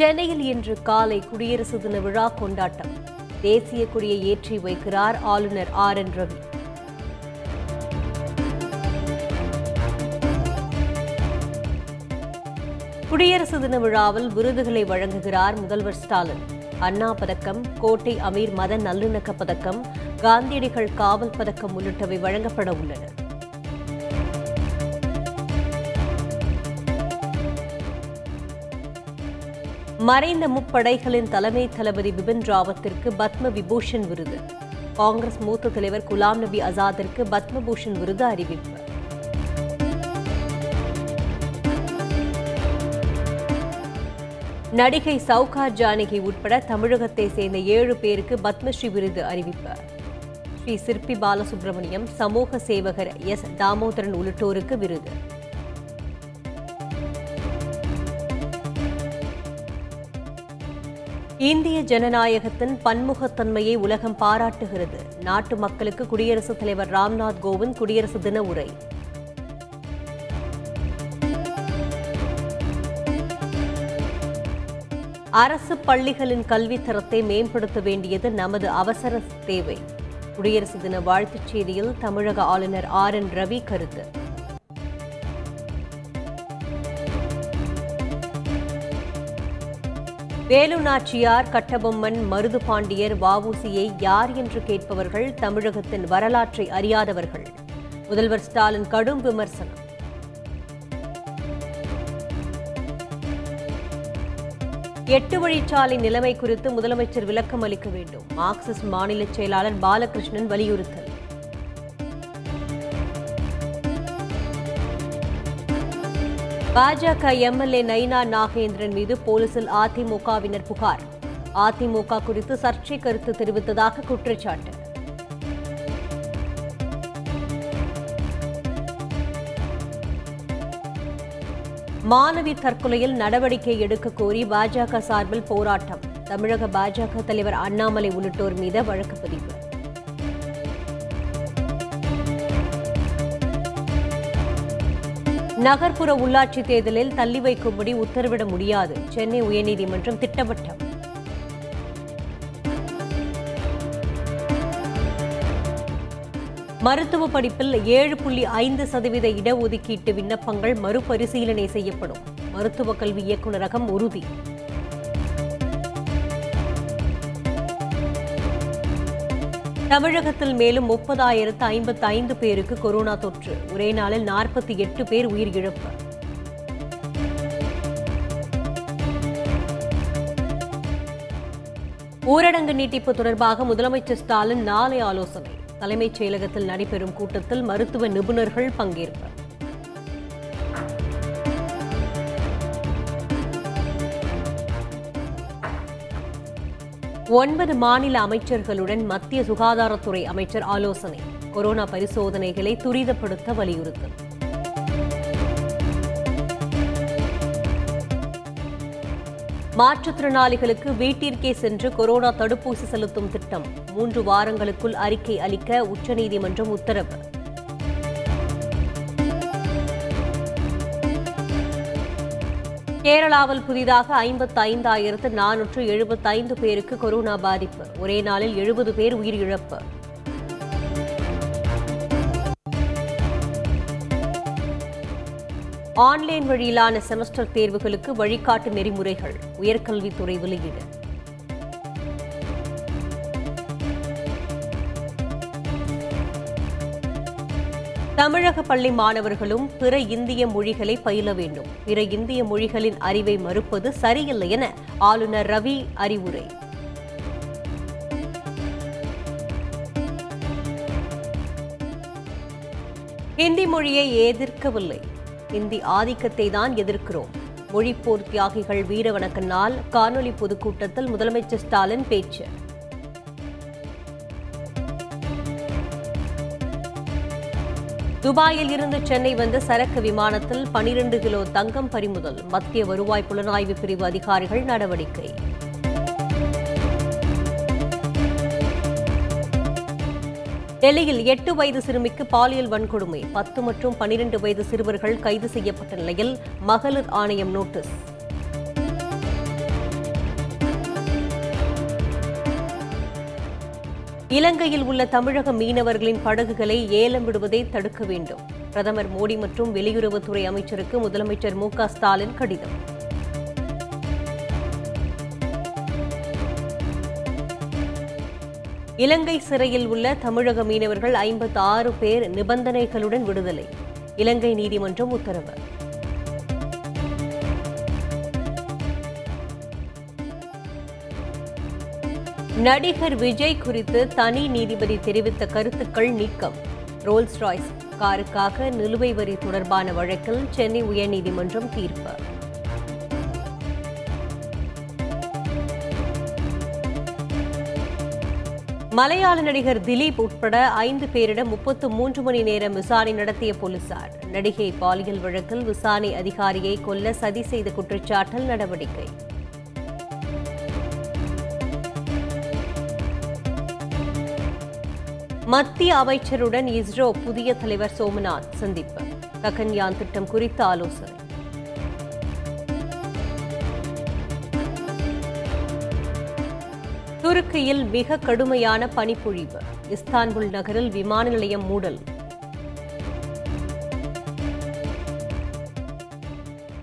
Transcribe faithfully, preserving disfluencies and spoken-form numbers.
சென்னையில் இன்று காலை குடியரசு தின விழா கொண்டாட்டம். தேசிய கொடியை ஏற்றி வைக்கிறார் ஆளுநர் ஆர் என் ரவி. குடியரசு தின விழாவில் விருதுகளை வழங்குகிறார் முதல்வர் ஸ்டாலின். அண்ணா பதக்கம், கோட்டை அமீர் மத நல்லிணக்க பதக்கம், காந்தியடிகள் காவல் பதக்கம் உள்ளிட்டவை வழங்கப்பட உள்ளன. மறைந்த முப்படைகளின் தலைமை தளபதி பிபின் ராவத்திற்கு பத்ம விபூஷன் விருது, காங்கிரஸ் மூத்த தலைவர் குலாம் நபி ஆசாத்திற்கு பத்ம பூஷன் விருது அறிவிப்பு. நடிகை சவுகார் ஜானகி உட்பட தமிழகத்தை சேர்ந்த ஏழு பேருக்கு பத்மஸ்ரீ விருது அறிவிப்பு. ஸ்ரீ சிற்பி பாலசுப்ரமணியம், சமூக சேவகர் எஸ் தாமோதரன் உள்ளிட்டோருக்கு விருது. இந்திய ஜனநாயகத்தின் பன்முகத்தன்மையை உலகம் பாராட்டுகிறது. நாட்டு மக்களுக்கு குடியரசுத் தலைவர் ராம்நாத் கோவிந்த் குடியரசு தின உரை. அரசு பள்ளிகளின் கல்வித்தரத்தை மேம்படுத்த வேண்டியது நமது அவசர தேவை. குடியரசு தின வாழ்த்துச் செய்தியில் தமிழக ஆளுநர் ஆர் என் ரவி கருத்து. வேலுநாச்சியார், கட்டபொம்மன், மருது பாண்டியர், வாவுசியை யார் என்று கேட்பவர்கள் தமிழகத்தின் வரலாற்றை அறியாதவர்கள். முதல்வர் ஸ்டாலின் கடும் விமர்சனம். எட்டு வழிச்சாலை நிலைமை குறித்து முதலமைச்சர் விளக்கம் அளிக்க வேண்டும், மார்க்சிஸ்ட் மாநில செயலாளர் பாலகிருஷ்ணன் வலியுறுத்தல். பாஜக எம்எல்ஏ நைனா நாகேந்திரன் மீது போலீசில் அதிமுகவினர் புகார், அதிமுக குறித்து சர்ச்சை கருத்து தெரிவித்ததாக குற்றச்சாட்டு. மாணவி தற்கொலையில் நடவடிக்கை எடுக்க கோரி பாஜக சார்பில் போராட்டம், தமிழக பாஜக தலைவர் அண்ணாமலை உள்ளிட்டோர் மீது வழக்கு பதிவு. நகர்ப்புற உள்ளாட்சி தேர்தலில் தள்ளி வைக்கும்படி உத்தரவிட முடியாது, சென்னை உயர்நீதிமன்றம் திட்டவட்டம். மருத்துவ படிப்பில் ஏழு புள்ளி ஐந்து சதவீத இடஒதுக்கீட்டு விண்ணப்பங்கள் மறுபரிசீலனை செய்யப்படும், மருத்துவக் கல்வி இயக்குநரகம் உறுதி. தமிழகத்தில் மேலும் முப்பதாயிரத்து ஐம்பத்தி ஐந்து பேருக்கு கொரோனா தொற்று, ஒரே நாளில் நாற்பத்தி எட்டு பேர் உயிரிழப்பு. ஊரடங்கு நீட்டிப்பு தொடர்பாக முதலமைச்சர் ஸ்டாலின் நாளை ஆலோசனை, தலைமைச் செயலகத்தில் நடைபெறும் கூட்டத்தில் மருத்துவ நிபுணர்கள் பங்கேற்பர். ஒன்பது மாநில அமைச்சர்களுடன் மத்திய சுகாதாரத்துறை அமைச்சர் ஆலோசனை, கொரோனா பரிசோதனைகளை துரிதப்படுத்த வலியுறுத்தல். மாற்றுத்திறனாளிகளுக்கு வீட்டிற்கே சென்று கொரோனா தடுப்பூசி செலுத்தும் திட்டம், மூன்று வாரங்களுக்குள் அறிக்கை அளிக்க உச்சநீதிமன்றம் உத்தரவு. கேரளாவில் புதிதாக ஐம்பத்தி ஐந்தாயிரத்து நானூற்று எழுபத்தைந்து பேருக்கு கொரோனா பாதிப்பு, ஒரே நாளில் எழுபது பேர் உயிரிழப்பு. ஆன்லைன் வழியிலான செமஸ்டர் தேர்வுகளுக்கு வழிகாட்டு நெறிமுறைகள், உயர்கல்வித்துறை வெளியீடு. தமிழக பள்ளி மாணவர்களும் பிற இந்திய மொழிகளை பயில வேண்டும், பிற இந்திய மொழிகளின் அறிவை மறுப்பது சரியில்லை என ஆளுநர் ரவி அறிவுரை. ஹிந்தி மொழியை எதிர்க்கவில்லை, இந்தி ஆதிக்கத்தை தான் எதிர்க்கிறோம், மொழிப்போர் தியாகிகள் வீரவணக்க நாள் காணொலி பொதுக்கூட்டத்தில் முதலமைச்சர் ஸ்டாலின் பேச்சு. துபாயில் இருந்து சென்னை வந்த சரக்கு விமானத்தில் பனிரெண்டு கிலோ தங்கம் பறிமுதல், மத்திய வருவாய் புலனாய்வு பிரிவு அதிகாரிகள் நடவடிக்கை. டெல்லியில் எட்டு வயது சிறுமிக்கு பாலியல் வன்கொடுமை, பத்து மற்றும் பனிரெண்டு வயது சிறுவர்கள் கைது செய்யப்பட்ட நிலையில் மகளிர் ஆணையம் நோட்டீஸ். இலங்கையில் உள்ள தமிழக மீனவர்களின் படகுகளை ஏலம் விடுவதை தடுக்க வேண்டும். பிரதமர் மோடி மற்றும் வெளியுறவுத்துறை அமைச்சருக்கு முதலமைச்சர் மு க ஸ்டாலின் கடிதம். இலங்கை சிறையில் உள்ள தமிழக மீனவர்கள் ஐம்பத்தி ஆறு பேர் நிபந்தனைகளுடன் விடுதலை. இலங்கை நீதிமன்றம் உத்தரவு. நடிகர் விஜய் குறித்து தனி நீதிபதி தெரிவித்த கருத்துக்கள் நீக்கம். ரோல்ஸ் ராய்ஸ் காருக்காக நிலுவை வரி தொடர்பான வழக்கில் சென்னை உயர்நீதிமன்றம் தீர்ப்பு. மலையாள நடிகர் திலீப் உட்பட ஐந்து பேரிடம் முப்பத்து மூன்று மணி நேரம் விசாரணை நடத்திய போலீசார். நடிகை பாலியல் வழக்கில் விசாரணை அதிகாரியை கொல்ல சதி செய்த குற்றச்சாட்டில் நடவடிக்கை. மத்திய அமைச்சருடன் இஸ்ரோ புதிய தலைவர் சோம்நாத் சந்திப்பு. ககன்யான் திட்டம் குறித்த ஆலோசனை. துருக்கியில் மிக கடுமையான பனிப்பொழிவு. இஸ்தான்புல் நகரில் விமான நிலையம் மூடல்.